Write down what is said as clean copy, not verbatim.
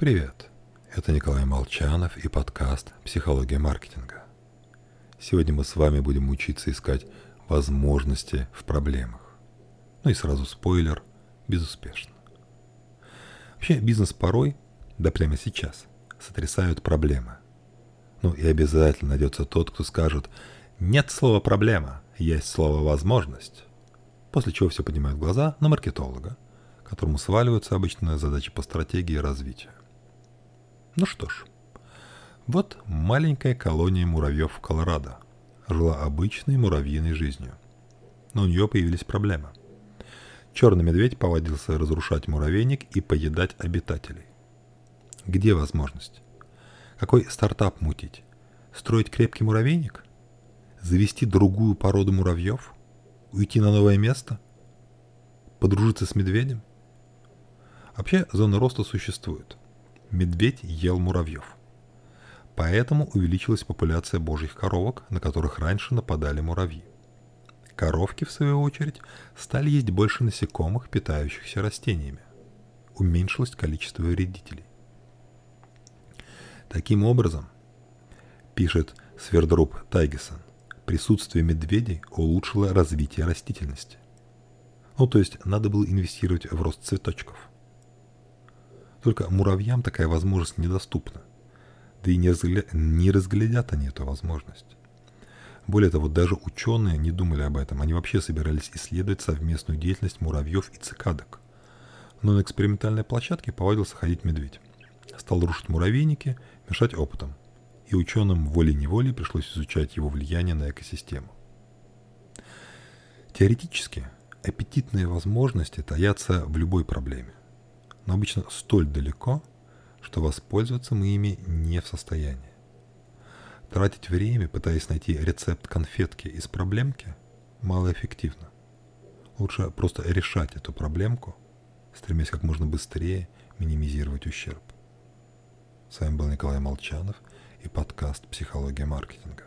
Привет, это Николай Молчанов и подкаст «Психология маркетинга». Сегодня мы с вами будем учиться искать возможности в проблемах. Ну и сразу спойлер – безуспешно. Вообще бизнес порой, да прямо сейчас, сотрясают проблемы. Ну и обязательно найдется тот, кто скажет «нет слова проблема, есть слово возможность», после чего все поднимают глаза на маркетолога, которому сваливаются обычные задачи по стратегии развития. Ну что ж, вот маленькая колония муравьев в Колорадо жила обычной муравьиной жизнью, но у нее появились проблемы. Черный медведь повадился разрушать муравейник и поедать обитателей. Где возможность? Какой стартап мутить? Строить крепкий муравейник? Завести другую породу муравьев? Уйти на новое место? Подружиться с медведем? Вообще, зоны роста существуют. Медведь ел муравьев. Поэтому увеличилась популяция божьих коровок, на которых раньше нападали муравьи. Коровки, в свою очередь, стали есть больше насекомых, питающихся растениями. Уменьшилось количество вредителей. Таким образом, пишет Свердруп Тайгесон, присутствие медведей улучшило развитие растительности. Ну, то есть, надо было инвестировать в рост цветочков. Только муравьям такая возможность недоступна. Да и не разглядят они эту возможность. Более того, даже ученые не думали об этом. Они вообще собирались исследовать совместную деятельность муравьев и цикадок. Но на экспериментальной площадке повадился ходить медведь. Стал рушить муравейники, мешать опытам. И ученым волей-неволей пришлось изучать его влияние на экосистему. Теоретически, аппетитные возможности таятся в любой проблеме. Но обычно столь далеко, что воспользоваться мы ими не в состоянии. Тратить время, пытаясь найти рецепт конфетки из проблемки, малоэффективно. Лучше просто решать эту проблемку, стремясь как можно быстрее минимизировать ущерб. С вами был Николай Молчанов и подкаст «Психология маркетинга».